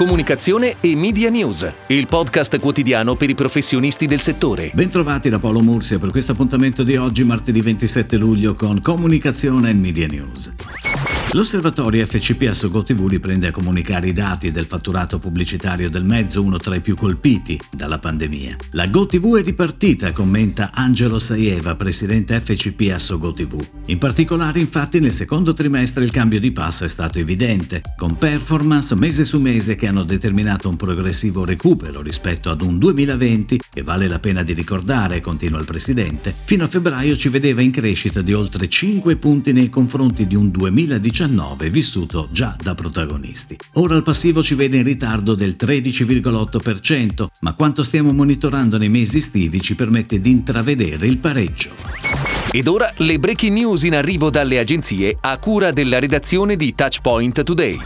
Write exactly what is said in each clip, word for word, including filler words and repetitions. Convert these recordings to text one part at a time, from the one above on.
comunicazione e media news, il podcast quotidiano per i professionisti del settore. Bentrovati da Paolo Mursia per questo appuntamento di oggi, martedì ventisette luglio, con comunicazione e media news. L'osservatorio F C P Assogotv riprende a comunicare i dati del fatturato pubblicitario del mezzo, uno tra i più colpiti dalla pandemia. La GoTV è ripartita, commenta Angelo Saieva, presidente F C P Assogotv. In particolare, infatti, nel secondo trimestre il cambio di passo è stato evidente, con performance mese su mese che hanno determinato un progressivo recupero rispetto ad un duemilaventi che, vale la pena di ricordare, continua il presidente, fino a febbraio ci vedeva in crescita di oltre cinque punti nei confronti di un duemiladiciannove vissuto già da protagonisti. Ora il passivo ci vede in ritardo del tredici virgola otto per cento, ma quanto stiamo monitorando nei mesi estivi ci permette di intravedere il pareggio. Ed ora le breaking news in arrivo dalle agenzie a cura della redazione di Touchpoint Today.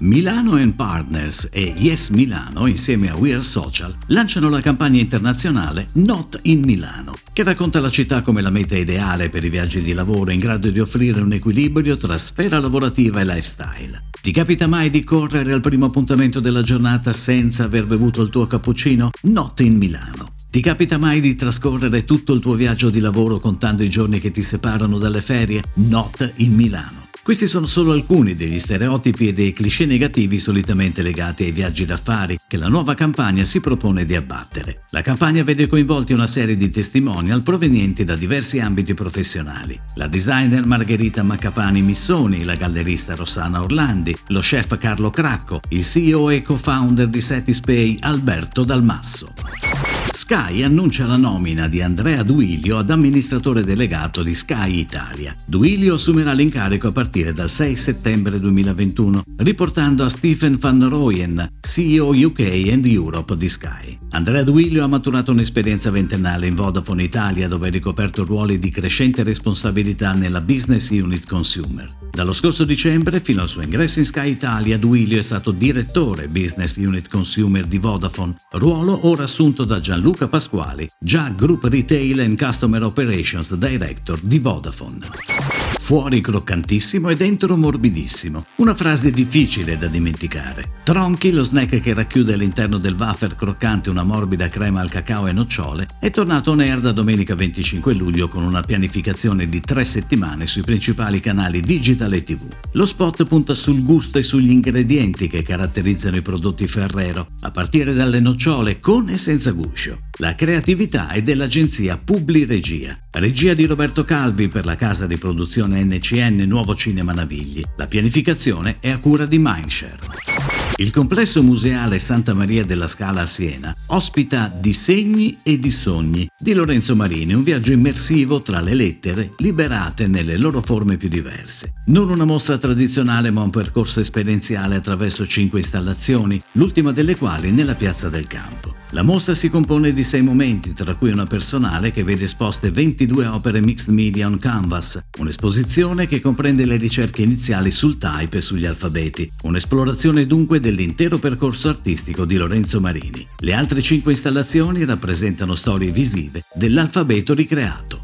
Milano and Partners e Yes Milano, insieme a We Are Social, lanciano la campagna internazionale Not in Milano, che racconta la città come la meta ideale per i viaggi di lavoro in grado di offrire un equilibrio tra sfera lavorativa e lifestyle. Ti capita mai di correre al primo appuntamento della giornata senza aver bevuto il tuo cappuccino? Not in Milano. Ti capita mai di trascorrere tutto il tuo viaggio di lavoro contando i giorni che ti separano dalle ferie? Not in Milano. Questi sono solo alcuni degli stereotipi e dei cliché negativi solitamente legati ai viaggi d'affari che la nuova campagna si propone di abbattere. La campagna vede coinvolti una serie di testimonial provenienti da diversi ambiti professionali. La designer Margherita Maccapani Missoni, la gallerista Rossana Orlandi, lo chef Carlo Cracco, il C E O e co-founder di Satis Pay Alberto Dalmasso. Sky annuncia la nomina di Andrea Duilio ad amministratore delegato di Sky Italia. Duilio assumerà l'incarico a partire dal sei settembre duemilaventuno, riportando a Stephen van Rooyen, C E O U K and Europe di Sky. Andrea Duilio ha maturato un'esperienza ventennale in Vodafone Italia, dove ha ricoperto ruoli di crescente responsabilità nella business unit consumer. Dallo scorso dicembre fino al suo ingresso in Sky Italia, Duilio è stato direttore business unit consumer di Vodafone, ruolo ora assunto da Gianluca Luca Pasquale, già Group Retail and Customer Operations Director di Vodafone. Fuori croccantissimo e dentro morbidissimo. Una frase difficile da dimenticare. Tronchi, lo snack che racchiude all'interno del wafer croccante una morbida crema al cacao e nocciole, è tornato on air da domenica venticinque luglio con una pianificazione di tre settimane sui principali canali digital e tv. Lo spot punta sul gusto e sugli ingredienti che caratterizzano i prodotti Ferrero, a partire dalle nocciole con e senza guscio. La creatività è dell'agenzia Publi Regia, regia di Roberto Calvi per la casa di produzione N C N Nuovo Cinema Navigli. La pianificazione è a cura di Mindshare. Il complesso museale Santa Maria della Scala a Siena ospita Di Segni e di Sogni di Lorenzo Marini, un viaggio immersivo tra le lettere liberate nelle loro forme più diverse. Non una mostra tradizionale, ma un percorso esperienziale attraverso cinque installazioni, l'ultima delle quali nella Piazza del Campo. La mostra si compone di sei momenti, tra cui una personale che vede esposte ventidue opere mixed media on canvas, un'esposizione che comprende le ricerche iniziali sul type e sugli alfabeti, un'esplorazione dunque dell'intero percorso artistico di Lorenzo Marini. Le altre cinque installazioni rappresentano storie visive dell'alfabeto ricreato.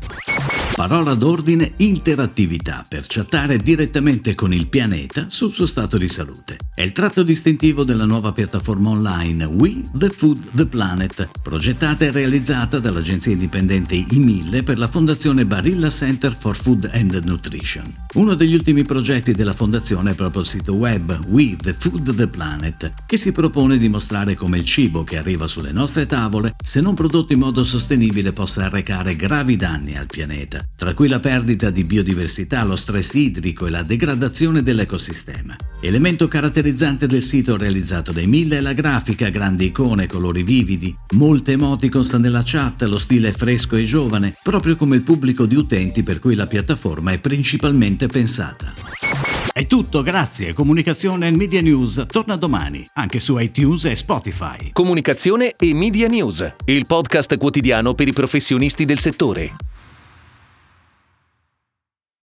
Parola d'ordine interattività per chattare direttamente con il pianeta sul suo stato di salute. È il tratto distintivo della nuova piattaforma online We The Food The Planet, progettata e realizzata dall'agenzia indipendente I mille per la fondazione Barilla Center for Food and Nutrition. Uno degli ultimi progetti della fondazione è proprio il sito web We The Food The Planet, che si propone di mostrare come il cibo che arriva sulle nostre tavole, se non prodotto in modo sostenibile, possa arrecare gravi danni al pianeta, tra cui la perdita di biodiversità, lo stress idrico e la degradazione dell'ecosistema. Elemento caratterizzante del sito realizzato dai mille è la grafica, grandi icone, colori vividi, molte emoticons nella chat, lo stile fresco e giovane, proprio come il pubblico di utenti per cui la piattaforma è principalmente pensata. È tutto, grazie. Comunicazione e Media News torna domani, anche su iTunes e Spotify. Comunicazione e Media News, il podcast quotidiano per i professionisti del settore.